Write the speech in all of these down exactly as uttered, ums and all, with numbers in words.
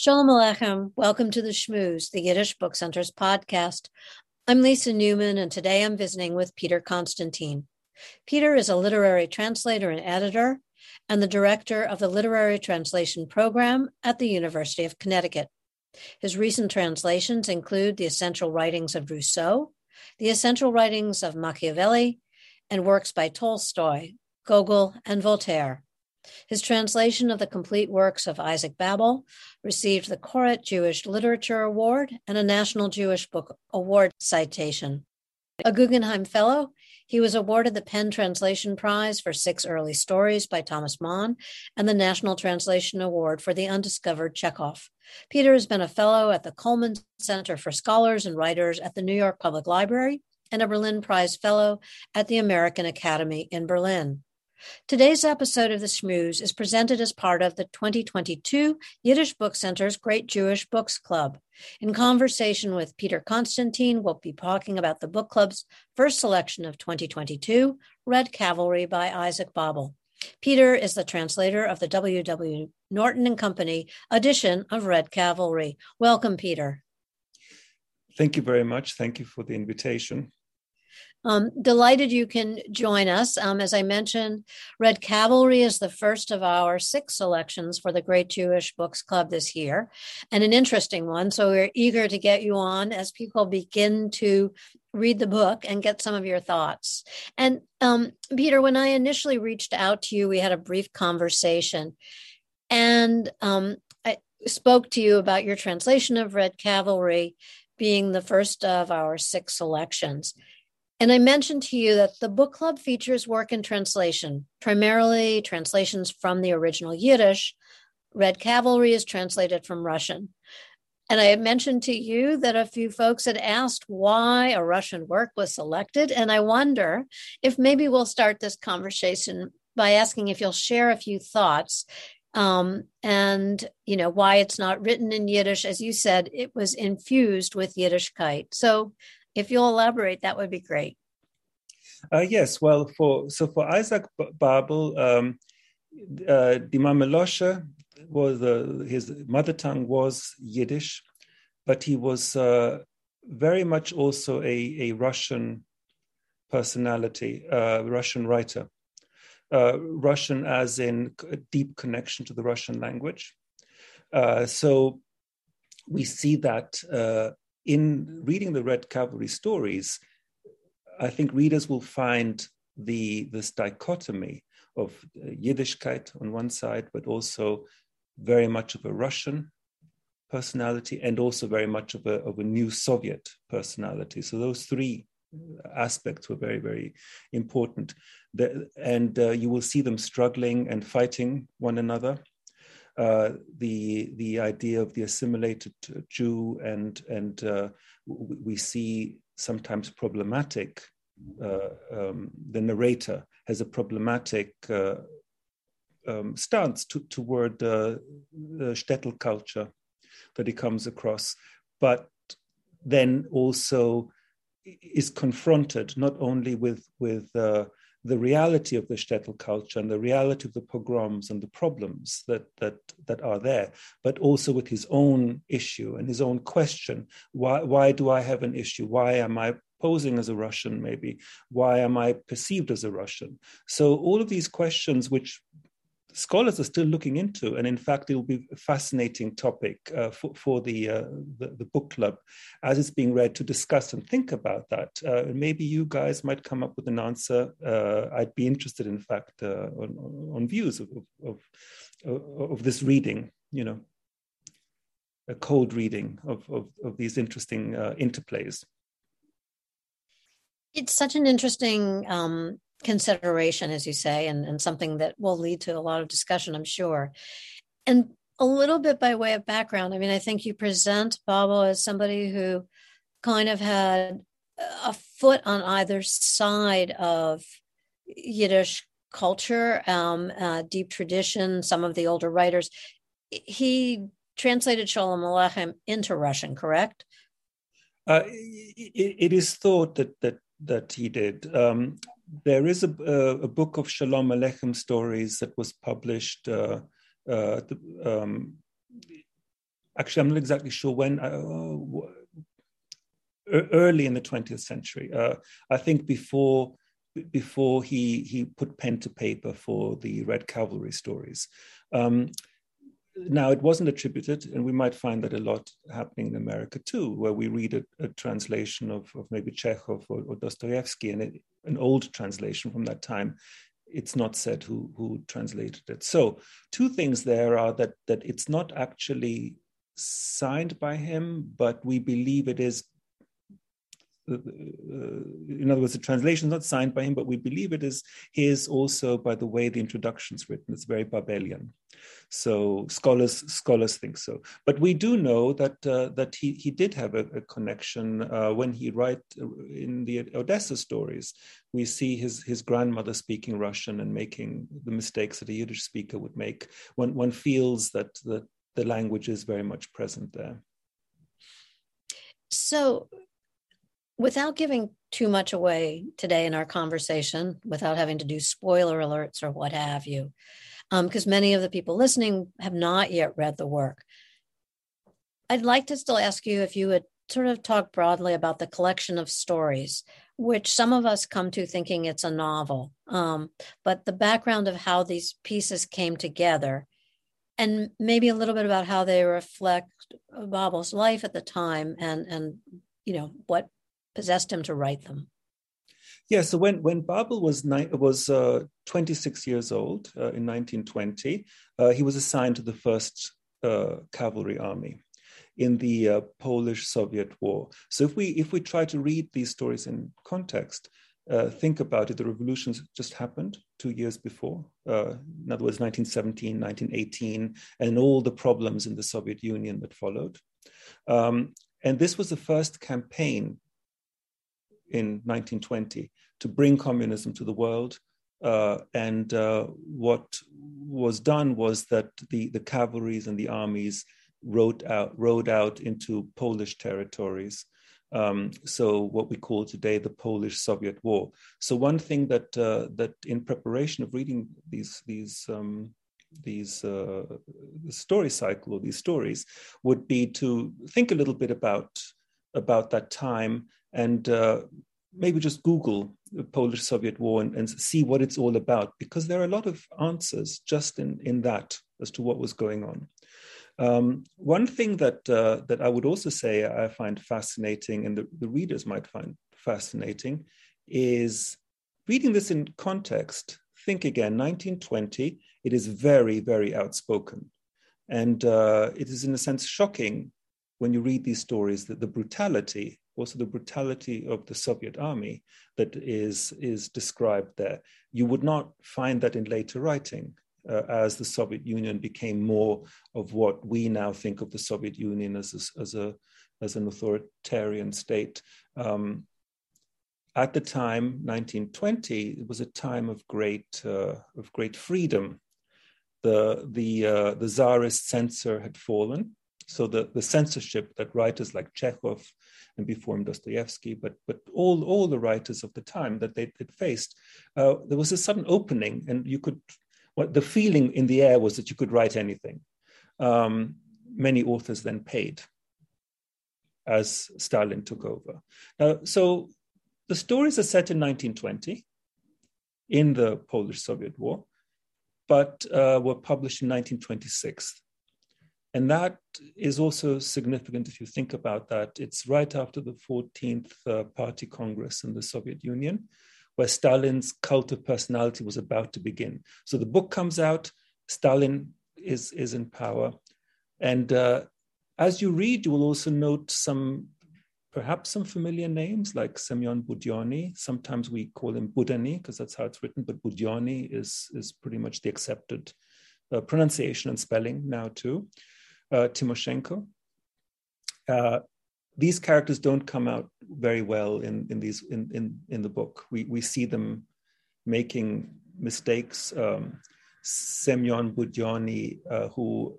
Sholem Aleichem, welcome to The Shmooze, the Yiddish Book Center's podcast. I'm Lisa Newman, and today I'm visiting with Peter Constantine. Peter is a literary translator and editor, and the director of the Literary Translation Program at the University of Connecticut. His recent translations include The Essential Writings of Rousseau, The Essential Writings of Machiavelli, and works by Tolstoy, Gogol, and Voltaire. His translation of the complete works of Isaac Babel received the Koret Jewish Literature Award and a National Jewish Book Award citation. A Guggenheim Fellow, he was awarded the Penn Translation Prize for six early stories by Thomas Mann and the National Translation Award for the Undiscovered Chekhov. Peter has been a fellow at the Coleman Center for Scholars and Writers at the New York Public Library and a Berlin Prize Fellow at the American Academy in Berlin. Today's episode of The Shmooze is presented as part of the twenty twenty-two Yiddish Book Center's Great Jewish Books Club. In conversation with Peter Constantine, we'll be talking about the book club's first selection of twenty twenty-two, Red Cavalry by Isaac Babel. Peter is the translator of the W W Norton and Company edition of Red Cavalry. Welcome, Peter. Thank you very much. Thank you for the invitation. Um, delighted you can join us. Um, as I mentioned, Red Cavalry is the first of our six selections for the Great Jewish Books Club this year, and an interesting one. So we're eager to get you on as people begin to read the book and get some of your thoughts. And um, Peter, when I initially reached out to you, we had a brief conversation, and um, I spoke to you about your translation of Red Cavalry being the first of our six selections. And I mentioned to you that the book club features work in translation, primarily translations from the original Yiddish. Red Cavalry is translated from Russian. And I had mentioned to you that a few folks had asked why a Russian work was selected. And I wonder if maybe we'll start this conversation by asking if you'll share a few thoughts um, and, you know, why it's not written in Yiddish. As you said, it was infused with Yiddishkeit. So if you'll elaborate, that would be great. Uh, yes, well, for so for Isaac Babel, um, uh, the Mameloshe was uh, his mother tongue was Yiddish, but he was uh, very much also a, a Russian personality, uh, Russian writer, uh, Russian as in a deep connection to the Russian language. Uh, so we see that. Uh, In reading the Red Cavalry stories, I think readers will find the this dichotomy of Yiddishkeit on one side, but also very much of a Russian personality and also very much of a, of a new Soviet personality. So those three aspects were very, very important. The, and uh, you will see them struggling and fighting one another. Uh, the the idea of the assimilated Jew and and uh, we see sometimes problematic. Uh, um, the narrator has a problematic uh, um, stance to, toward uh, the shtetl culture that he comes across, but then also is confronted not only with with. Uh, the reality of the shtetl culture and the reality of the pogroms and the problems that that that are there, but also with his own issue and his own question. Why, why do I have an issue? Why am I posing as a Russian, maybe? Why am I perceived as a Russian? So all of these questions, which scholars are still looking into, and in fact, it will be a fascinating topic uh, for, for the, uh, the the book club as it's being read to discuss and think about that. Uh, maybe you guys might come up with an answer. Uh, I'd be interested, in fact, uh, on, on views of of, of of this reading. You know, a cold reading of of, of these interesting uh, interplays. It's such an interesting Um... consideration, as you say, and, and something that will lead to a lot of discussion, I'm sure. And a little bit by way of background, I mean, I think you present Babel as somebody who kind of had a foot on either side of Yiddish culture, um, uh, deep tradition, some of the older writers. He translated Sholem Aleichem into Russian, correct? Uh, it, it is thought that that that he did. Um, There is a, uh, a book of Sholem Aleichem stories that was published uh, uh, um, actually, I'm not exactly sure when, uh, early in the twentieth century. Uh, I think before before he, he put pen to paper for the Red Cavalry stories. Um, now, it wasn't attributed, and we might find that a lot happening in America too, where we read a, a translation of, of maybe Chekhov or, or Dostoevsky, and it, an old translation from that time. It's not said who, who translated it. So two things there are that, that it's not actually signed by him, but we believe it is, uh, in other words, the translation is not signed by him, but we believe it is his also by the way the introduction's written. It's very Babelian. So scholars scholars think so. But we do know that uh, that he, he did have a, a connection uh, when he write in the Odessa stories. We see his, his grandmother speaking Russian and making the mistakes that a Yiddish speaker would make. One, one feels that, that the language is very much present there. So without giving too much away today in our conversation, without having to do spoiler alerts or what have you, because um, many of the people listening have not yet read the work, I'd like to still ask you if you would sort of talk broadly about the collection of stories, which some of us come to thinking it's a novel, um, but the background of how these pieces came together, and maybe a little bit about how they reflect Babel's life at the time and, and you know, what possessed him to write them. Yeah, so when, when Babel was ni- was uh, twenty-six years old uh, in nineteen twenty, uh, he was assigned to the first uh, Cavalry Army in the uh, Polish-Soviet War. So if we if we try to read these stories in context, uh, think about it, the revolutions just happened two years before. Uh, in other words, nineteen seventeen, nineteen eighteen, and all the problems in the Soviet Union that followed. Um, and this was the first campaign in nineteen twenty to bring communism to the world. Uh, and uh, what was done was that the, the cavalries and the armies rode out, rode out into Polish territories. Um, so what we call today the Polish-Soviet War. So one thing that uh, that in preparation of reading these these um, these uh, story cycle or these stories would be to think a little bit about about that time, and uh, maybe just Google the Polish-Soviet War and, and see what it's all about, because there are a lot of answers just in, in that as to what was going on. Um, one thing that uh, that I would also say I find fascinating, and the, the readers might find fascinating, is reading this in context. Think again, nineteen twenty, it is very, very outspoken. And uh, it is in a sense shocking when you read these stories that the brutality also the brutality of the Soviet army that is, is described there. You would not find that in later writing uh, as the Soviet Union became more of what we now think of the Soviet Union as, a, as, a, as an authoritarian state. Um, at the time, nineteen twenty, it was a time of great, uh, of great freedom. The, the, uh, the Tsarist censor had fallen. So the, the censorship that writers like Chekhov and before him Dostoevsky, but but all, all the writers of the time that they had faced, uh, there was a sudden opening, and you could, what the feeling in the air was that you could write anything. Um, many authors then paid as Stalin took over. Now, so the stories are set in nineteen twenty in the Polish-Soviet War, but uh, were published in nineteen twenty-six. And that is also significant if you think about that. It's right after the fourteenth uh, Party Congress in the Soviet Union, where Stalin's cult of personality was about to begin. So the book comes out, Stalin is, is in power. And uh, as you read, you will also note some, perhaps some familiar names like Semyon Budyonny. Sometimes we call him Budyonny because that's how it's written, but Budyonny is, is pretty much the accepted uh, pronunciation and spelling now too. Uh, Timoshenko. Uh, these characters don't come out very well in, in these in, in, in the book. We we see them making mistakes. Um, Semyon Budyonny, uh, who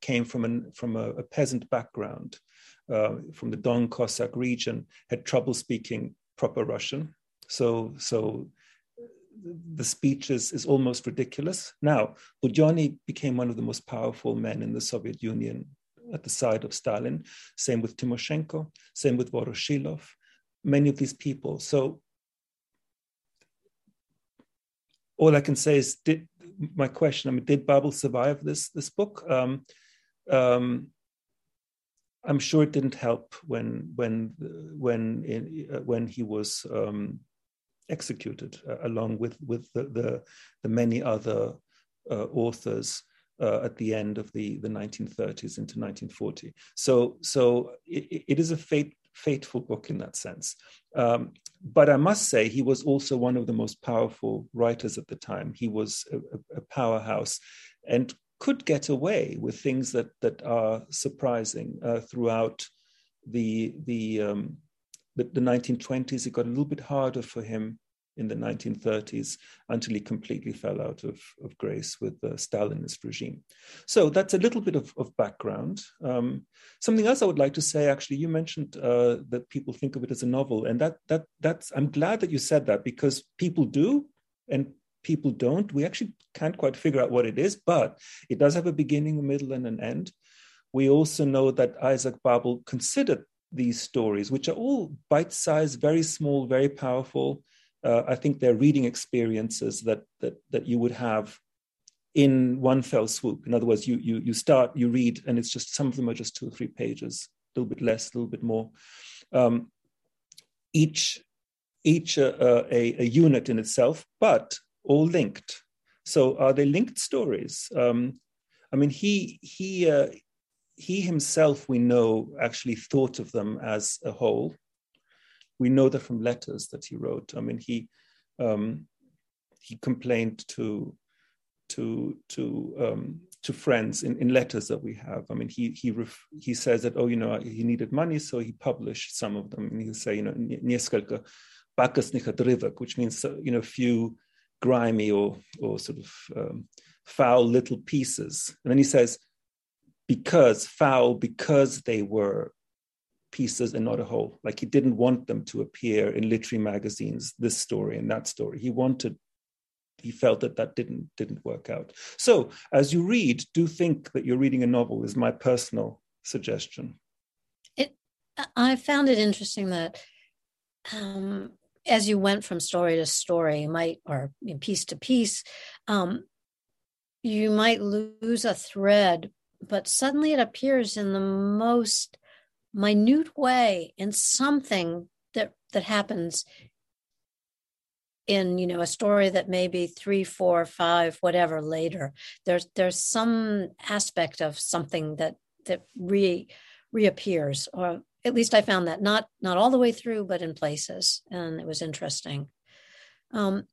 came from an, from a, a peasant background, uh, from the Don Cossack region, had trouble speaking proper Russian. So so. The speech is, is almost ridiculous. Now, Budyonny became one of the most powerful men in the Soviet Union at the side of Stalin. Same with Timoshenko, same with Voroshilov, many of these people. So all I can say is, did my question, I mean, did Babel survive this, this book? Um, um, I'm sure it didn't help when when when in, uh, when he was um, executed, uh, along with with the the, the many other uh, authors uh, at the end of the, the nineteen thirties into nineteen forty. So so it, it is a fate, fateful book in that sense. Um, but I must say, he was also one of the most powerful writers at the time. He was a, a powerhouse, and could get away with things that that are surprising. Uh, throughout the the, um, the the nineteen twenties, it got a little bit harder for him in the nineteen thirties until he completely fell out of, of grace with the Stalinist regime. So that's a little bit of, of background. Um, something else I would like to say, actually, you mentioned uh, that people think of it as a novel, and that that that's I'm glad that you said that, because people do and people don't. We actually can't quite figure out what it is, but it does have a beginning, a middle, and an end. We also know that Isaac Babel considered these stories, which are all bite-sized, very small, very powerful. Uh, I think they're reading experiences that that that you would have in one fell swoop. In other words, you you you start, you read, and it's just, some of them are just two or three pages, a little bit less, a little bit more. Um, each each uh, uh, a, a unit in itself, but all linked. So are they linked stories? Um, I mean, he he uh, he himself, we know, actually thought of them as a whole. We know that from letters that he wrote. I mean, he um, he complained to to to um, to friends in, in letters that we have. I mean, he he ref, he says that, oh, you know, he needed money, so he published some of them. And he'll say, you know, несколько пакостных отрывок, which means, you know, few grimy or or sort of um, foul little pieces. And then he says, because foul, because they were pieces and not a whole. Like, he didn't want them to appear in literary magazines, this story and that story. He wanted, he felt that that didn't, didn't work out. So as you read, do think that you're reading a novel, is my personal suggestion. It, I found it interesting that, um, as you went from story to story, you might, or piece to piece, um, you might lose a thread, but suddenly it appears in the most minute way in something that that happens in, you know, a story that maybe three, four, five, whatever later. There's there's some aspect of something that that re reappears, or at least I found that, not not all the way through, but in places, and it was interesting. Um,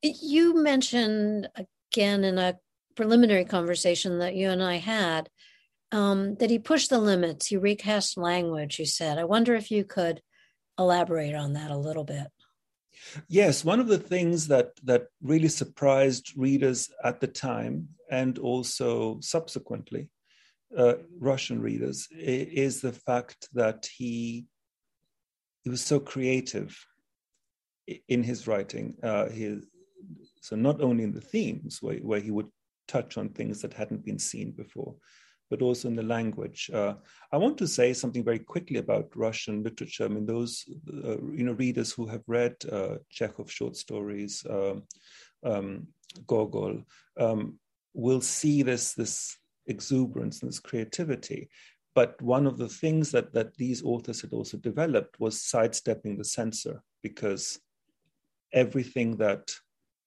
you mentioned again in a preliminary conversation that you and I had, um, that he pushed the limits, he recast language, you said. I wonder if you could elaborate on that a little bit. Yes, one of the things that that really surprised readers at the time, and also subsequently, Uh, Russian readers, is the fact that he he was so creative in his writing. Uh, his, so not only in the themes where, where he would touch on things that hadn't been seen before, but also in the language. Uh, I want to say something very quickly about Russian literature. I mean, those uh, you know readers who have read uh, Chekhov short stories, um, um, Gogol, um, will see this this. exuberance and this creativity. But one of the things that that these authors had also developed was sidestepping the censor, because everything that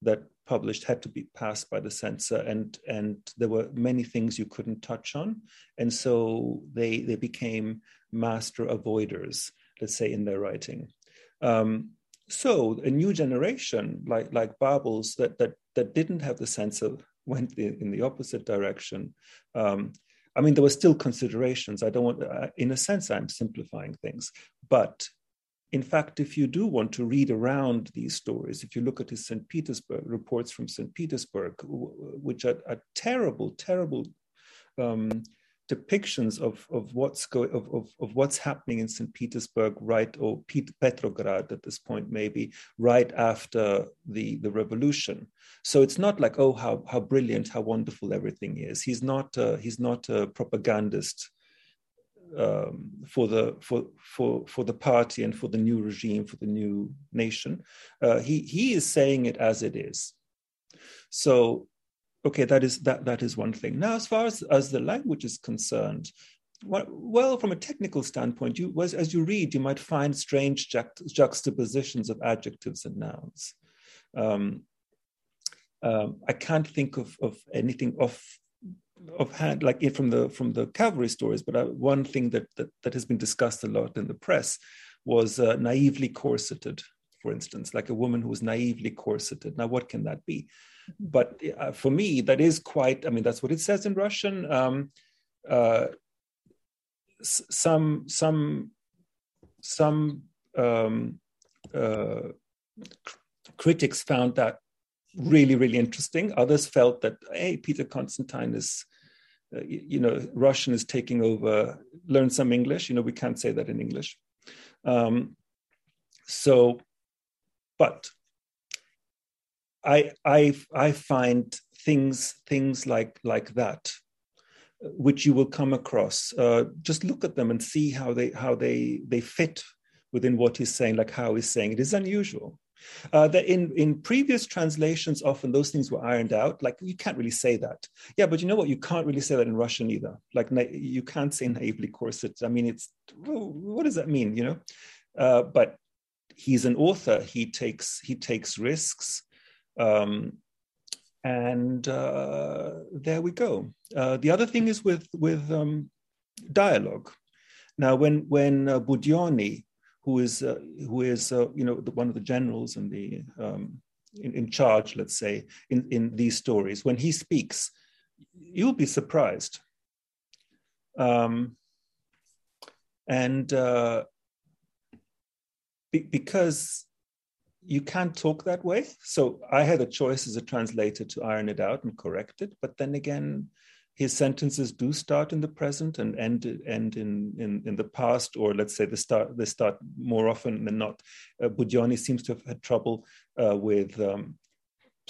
that published had to be passed by the censor, and and there were many things you couldn't touch on, and so they they became master avoiders, let's say, in their writing. Um, so a new generation like like Babel's that that that didn't have the censor went in the opposite direction. Um, I mean, there were still considerations. I don't want, uh, in a sense, I'm simplifying things. But in fact, if you do want to read around these stories, if you look at his Saint Petersburg, reports from Saint Petersburg, w- which are, are terrible, terrible um, depictions of of what's going of, of of what's happening in Saint Petersburg, right, or Pet- Petrograd at this point, maybe right after the the revolution. So it's not like, oh, how how brilliant, how wonderful everything is. He's not uh, he's not a propagandist um, for the for for for the party and for the new regime, for the new nation. Uh, he he is saying it as it is. So, okay, that is that that is one thing. Now, as far as as the language is concerned, well, from a technical standpoint, you as you read, you might find strange juxtapositions of adjectives and nouns. Um, um, I can't think of of anything off of hand like it from the from the cavalry stories, but I, one thing that, that that has been discussed a lot in the press was uh, naively corseted, for instance, like a woman who was naively corseted. Now, what can that be? But uh, for me, that is quite. I mean, that's what it says in Russian. Um, uh, Some some some um, uh, critics found that really really interesting. Others felt that, hey, Peter Constantine is, uh, you, you know, Russian is taking over. Learn some English. You know, we can't say that in English. Um, so, but I I I find things things like like that, which you will come across. Uh, just look at them and see how they how they they fit within what he's saying, like how he's saying it is unusual. Uh, that in in previous translations, often those things were ironed out. Like, you can't really say that. Yeah, but you know what? You can't really say that in Russian either. Like, you can't say naively corseted. I mean, it's, what does that mean? You know, uh, but he's an author. He takes he takes risks. Um, And uh, there we go. Uh, the other thing is with with um, dialogue. Now, when when uh, Budyonny, who is uh, who is uh, you know the, one of the generals and the um, in, in charge, let's say, in, in these stories, when he speaks, you'll be surprised. Um, and uh, be, because. You can't talk that way. So I had a choice as a translator to iron it out and correct it. But then again, his sentences do start in the present and end end in in, in the past, or let's say they start they start more often than not. Uh, Budyonny seems to have had trouble uh, with um,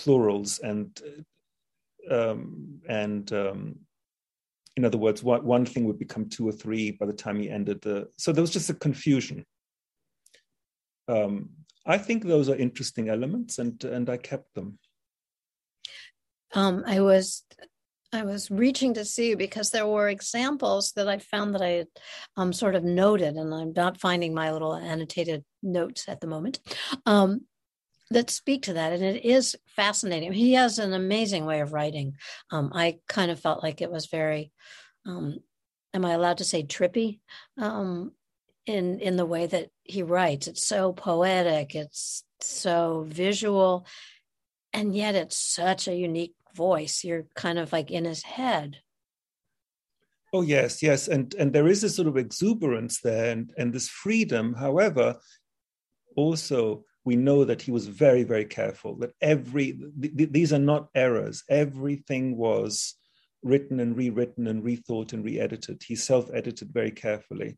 plurals and um, and um, in other words, one, one thing would become two or three by the time he ended the. So there was just a confusion. Um, I think those are interesting elements, and and I kept them. Um, I was I was reaching to see, because there were examples that I found that I had um, sort of noted, and I'm not finding my little annotated notes at the moment, um, that speak to that. And it is fascinating. He has an amazing way of writing. Um, I kind of felt like it was very, um, am I allowed to say trippy? Um, in in the way that he writes. It's so poetic, it's so visual, and yet it's such a unique voice. You're kind of like in his head. Oh yes, yes. And and there is a sort of exuberance there, and, and this freedom. However, also we know that he was very, very careful, that every th- th- these are not errors. Everything was written and rewritten and rethought and re-edited. He self-edited very carefully.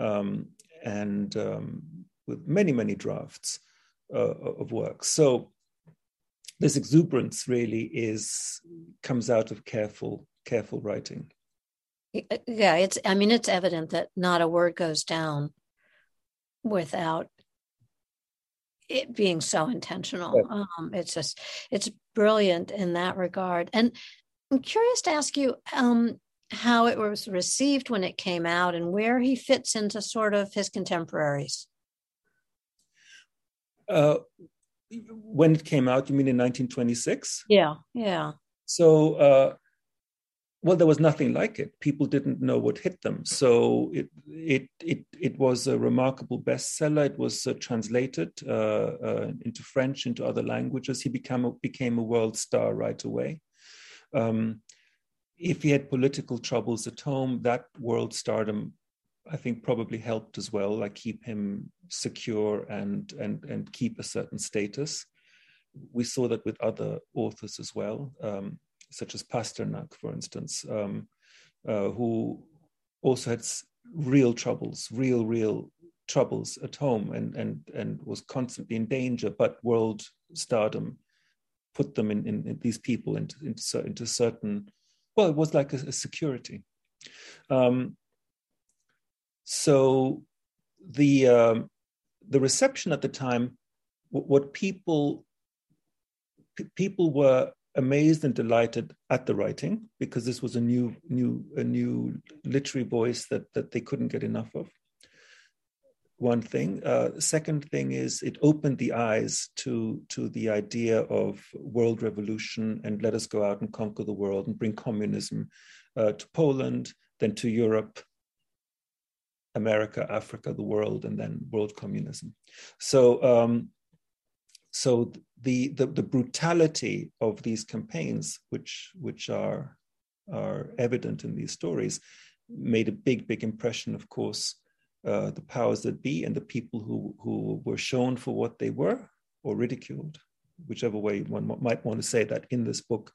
Um, and um, with many, many drafts uh, of work. So this exuberance really is comes out of careful, careful writing. Yeah, it's. I mean, it's evident that not a word goes down without it being so intentional. Yeah. Um, it's just, it's brilliant in that regard. And I'm curious to ask you, um, how it was received when it came out, and where he fits into sort of his contemporaries. Uh, when it came out, you mean in nineteen twenty-six? Yeah, yeah. So, uh, well, there was nothing like it. People didn't know what hit them. So it it it it was a remarkable bestseller. It was uh, translated uh, uh, into French, into other languages. He became a, became a world star right away. Um, If he had political troubles at home, that world stardom, I think, probably helped as well, like keep him secure and and and keep a certain status. We saw that with other authors as well, um, such as Pasternak, for instance, um, uh, who also had real troubles, real, real troubles at home, and and and was constantly in danger, but world stardom put them in, in, in these people into, into, into certain. Well, it was like a, a security. Um, So the um, the reception at the time, what people p- people were amazed and delighted at the writing, because this was a new new a new literary voice that that they couldn't get enough of. One thing. Uh, second thing is it opened the eyes to to the idea of world revolution and let us go out and conquer the world and bring communism uh, to Poland, then to Europe, America, Africa, the world, and then world communism. So, um, so the, the the brutality of these campaigns, which which are are evident in these stories, made a big big impression. Of course, uh, the powers that be and the people who who were shown for what they were or ridiculed, whichever way one might want to say that in this book,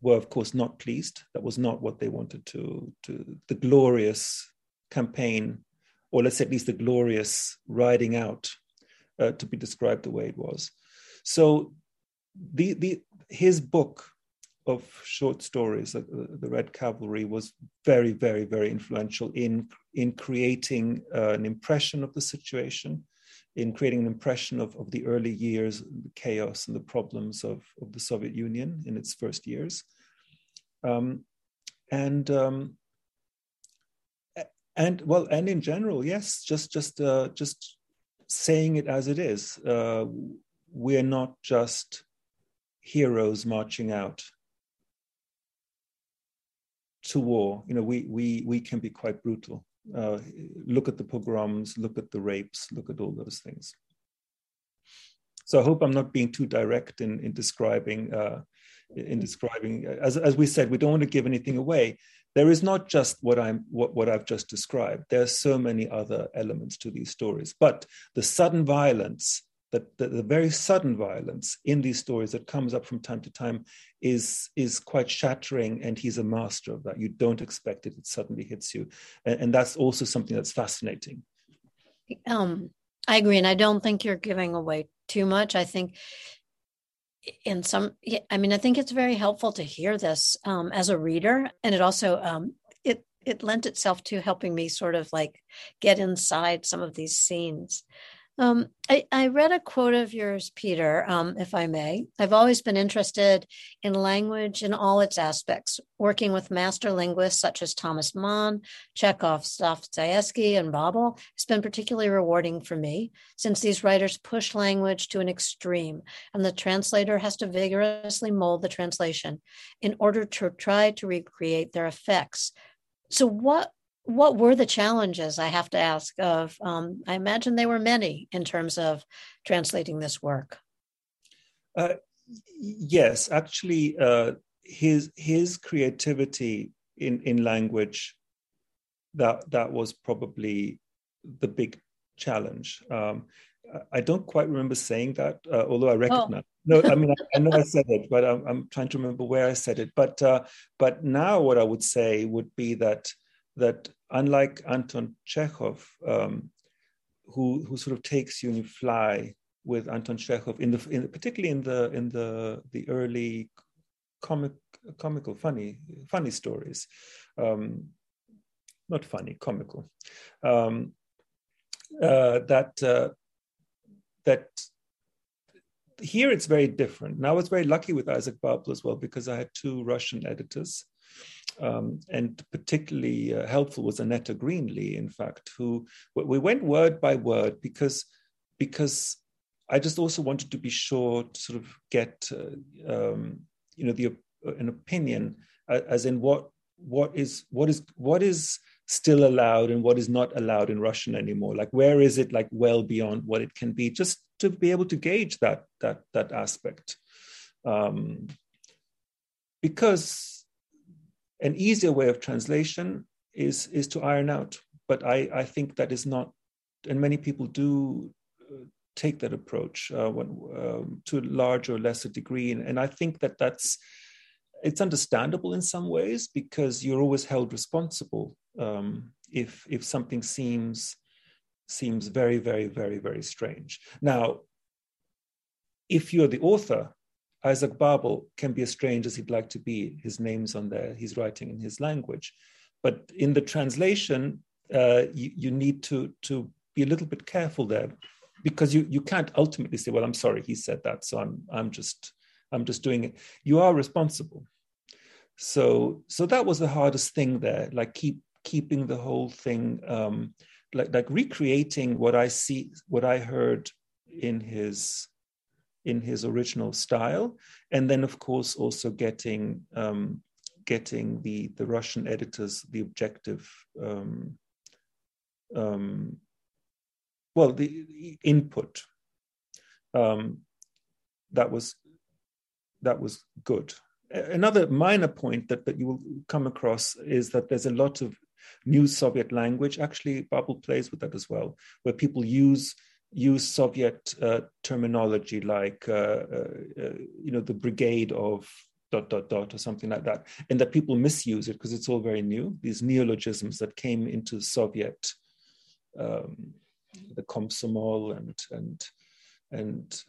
were of course not pleased. That was not what they wanted to to the glorious campaign, or let's say at least the glorious riding out, uh, to be described the way it was. So the, the his book of short stories, uh, The Red Cavalry, was very, very, very influential in, in creating uh, an impression of the situation, in creating an impression of, of the early years, the chaos and the problems of, of the Soviet Union in its first years. Um, and... Um, And well, and in general, yes, just just uh, just saying it as it is. Uh, we're not just heroes marching out to war. You know, we we we can be quite brutal. Uh, look at the pogroms, look at the rapes, look at all those things. So I hope I'm not being too direct in in describing uh, in describing. As as we said, we don't want to give anything away. There is not just what I'm what, what I've just described. There are so many other elements to these stories. But the sudden violence, that the, the very sudden violence in these stories that comes up from time to time, is is quite shattering. And he's a master of that. You don't expect it; it suddenly hits you, and, and that's also something that's fascinating. Um, I agree, and I don't think you're giving away too much. I think. In some, I mean, I think it's very helpful to hear this um, as a reader, and it also um, it it lent itself to helping me sort of like get inside some of these scenes. Um, I, I read a quote of yours, Peter, um, if I may. I've always been interested in language in all its aspects, working with master linguists such as Thomas Mann, Chekhov, Dostoevsky, and Babel has been particularly rewarding for me, since these writers push language to an extreme, and the translator has to vigorously mold the translation in order to try to recreate their effects. So what What were the challenges, I have to ask, of, um, I imagine they were many in terms of translating this work? Uh, yes, actually, uh, his his creativity in, in language, that that was probably the big challenge. Um, I don't quite remember saying that, uh, although I recognize. Oh. No, I mean, I, I know I said it, but I'm, I'm trying to remember where I said it. But, uh, but now what I would say would be that that unlike Anton Chekhov, um, who who sort of takes you and you fly with Anton Chekhov, in the, in the particularly in the in the the early comic comical funny funny stories, um, not funny comical, um, uh, that uh, that. Here it's very different. And I was very lucky with Isaac Babel as well, because I had two Russian editors, um, and particularly uh, helpful was Aneta Greenlee, in fact, who we went word by word, because because I just also wanted to be sure to sort of get uh, um, you know the uh, an opinion uh, as in what what is what is what is still allowed and what is not allowed in Russian anymore. Like, where is it like well beyond what it can be? Just to be able to gauge that that that aspect, um, because an easier way of translation is is to iron out. But I, I think that is not, and many people do take that approach uh, when, um, to a large or lesser degree, and, and I think that that's it's understandable in some ways, because you're always held responsible um, if if something seems. seems very, very, very, very strange. Now, if you're the author, Isaac Babel can be as strange as he'd like to be. His name's on there, he's writing in his language. But in the translation, uh, you, you need to, to be a little bit careful there, because you, you can't ultimately say, well, I'm sorry, he said that, so I'm I'm just I'm just doing it. You are responsible. So so that was the hardest thing there, like keep keeping the whole thing, um, like like recreating what I see, what I heard in his in his original style, and then of course also getting um, getting the the Russian editors the objective. Um, um, Well, the input, um, that was that was good. Another minor point that, that you will come across is that there's a lot of new Soviet language. Actually, Babel plays with that as well, where people use use Soviet uh, terminology, like uh, uh, you know the brigade of dot dot dot or something like that, and that people misuse it because it's all very new. These neologisms that came into Soviet. Um, the Komsomol and and and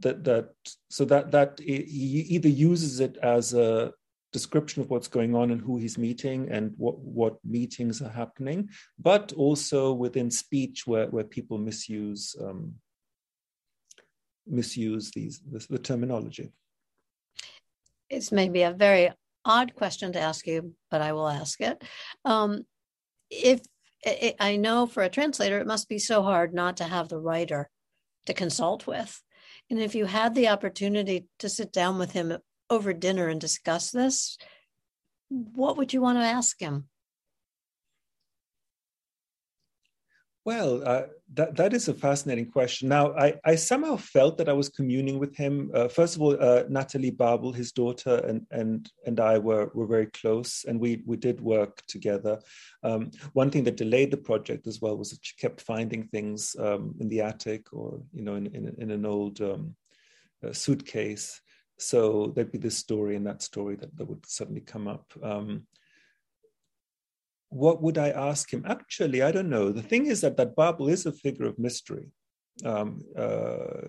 that that so that that he either uses it as a description of what's going on and who he's meeting and what what meetings are happening, but also within speech where where people misuse um, misuse these the, the terminology. It's maybe a very odd question to ask you, but I will ask it. Um, if I know for a translator, it must be so hard not to have the writer to consult with. And if you had the opportunity to sit down with him over dinner and discuss this, what would you want to ask him? Well, uh, that that is a fascinating question. Now, I, I somehow felt that I was communing with him. Uh, first of all, uh, Natalie Babel, his daughter, and and and I were were very close, and we we did work together. Um, one thing that delayed the project as well was that she kept finding things um, in the attic, or you know, in in, in an old um, uh, suitcase. So there'd be this story and that story that, that would suddenly come up. Um, What would I ask him? Actually, I don't know. The thing is that, that Babel is a figure of mystery. Um, uh,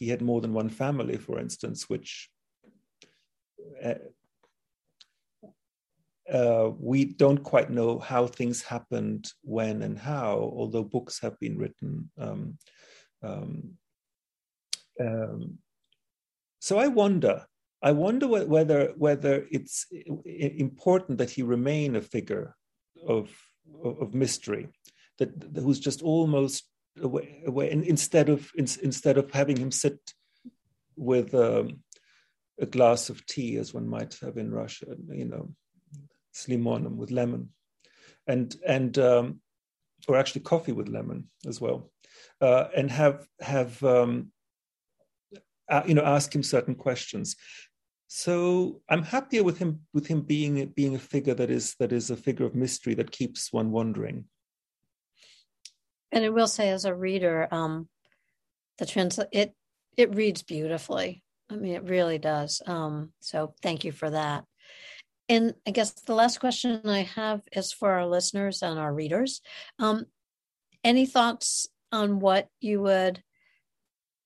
he had more than one family, for instance, which uh, uh, we don't quite know how things happened, when and how, although books have been written. Um, um, um, so I wonder. I wonder whether whether it's important that he remain a figure of of mystery, that who's just almost away, away and instead of instead of having him sit with um, a glass of tea, as one might have in Russia, you know, s limonem, with lemon, and and um, or actually coffee with lemon as well, uh, and have have um, uh, you know ask him certain questions. So I'm happier with him with him being being a figure that is that is a figure of mystery that keeps one wondering. And I will say, as a reader, um, the transla- it it reads beautifully. I mean, it really does. Um, so thank you for that. And I guess the last question I have is for our listeners and our readers. Um, any thoughts on what you would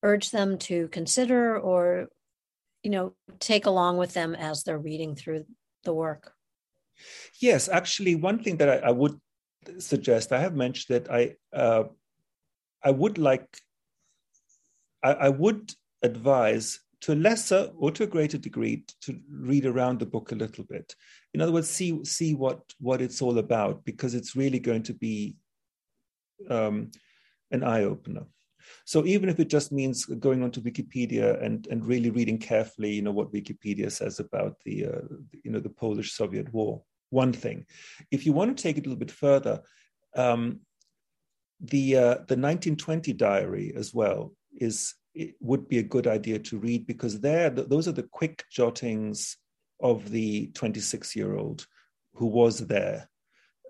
urge them to consider, or you know, take along with them as they're reading through the work? Yes, actually, one thing that I, I would suggest, I have mentioned that I uh, I would like, I, I would advise, to a lesser or to a greater degree, to read around the book a little bit. In other words, see see what what it's all about, because it's really going to be um, an eye-opener. So even if it just means going onto Wikipedia and, and really reading carefully, you know, what Wikipedia says about the, uh, you know, the Polish-Soviet War, one thing. If you want to take it a little bit further, um, the uh, the nineteen twenty diary as well is it would be a good idea to read, because there th- those are the quick jottings of the twenty-six-year-old who was there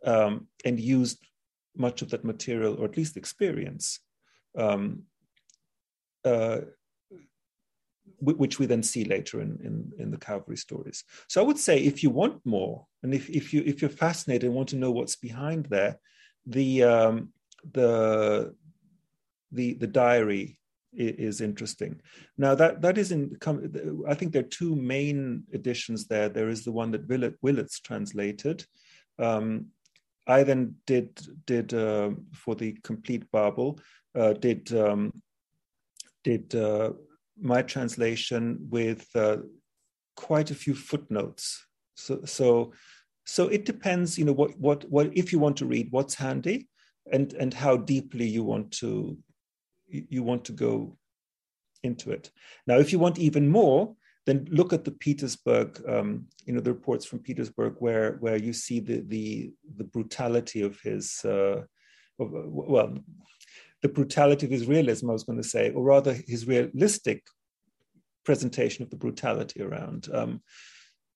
um, and used much of that material, or at least experience. Um, uh, which we then see later in, in, in the Cavalry stories. So I would say, if you want more, and if, if you if you're fascinated and want to know what's behind there, the um, the the the diary is, is interesting. Now that that is in, I think there are two main editions there. There is the one that Willett, Willett's translated, um, I then did did uh, for the complete Bible uh, did um, did uh, my translation with uh, quite a few footnotes. So so so it depends, you know, what what what if you want to read what's handy, and and how deeply you want to you want to go into it. Now, if you want even more, then look at the Petersburg, um, you know, the reports from Petersburg, where where you see the the the brutality of his, uh, of, well, the brutality of his realism, I was going to say, or rather his realistic presentation of the brutality around. Um,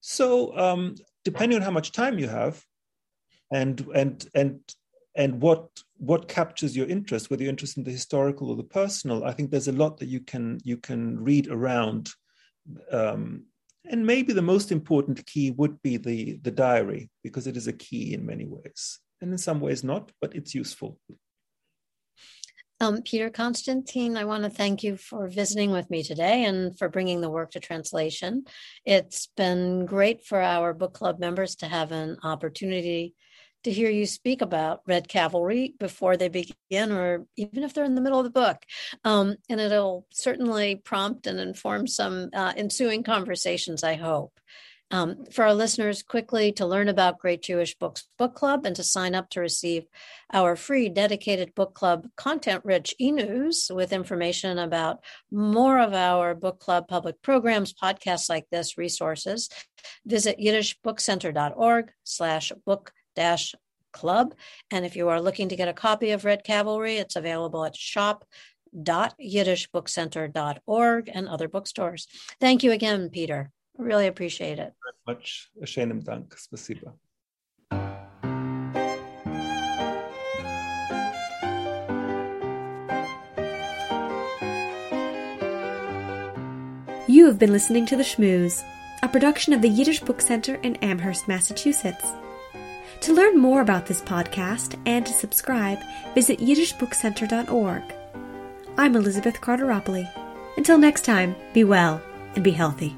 so um, depending on how much time you have, and and and and what what captures your interest, whether you're interested in the historical or the personal, I think there's a lot that you can you can read around. Um, and maybe the most important key would be the, the diary, because it is a key in many ways, and in some ways not, but it's useful. Um, Peter Constantine, I want to thank you for visiting with me today and for bringing the work to translation. It's been great for our book club members to have an opportunity to hear you speak about Red Cavalry before they begin, or even if they're in the middle of the book. Um, and it'll certainly prompt and inform some uh, ensuing conversations, I hope. Um, for our listeners, quickly, to learn about Great Jewish Books Book Club and to sign up to receive our free dedicated book club content-rich e-news with information about more of our book club public programs, podcasts like this, resources, visit yiddishbookcenter.org slash book dash club. And if you are looking to get a copy of Red Cavalry, it's available at shop dot yiddish book center dot org and other bookstores. Thank you again, Peter. I really appreciate it. Very much. Schönen Dank. Спасибо. You have been listening to The Shmooze, a production of the Yiddish Book Center in Amherst, Massachusetts. To learn more about this podcast and to subscribe, visit yiddish book center dot org. I'm Elizabeth Carteropoli. Until next time, be well and be healthy.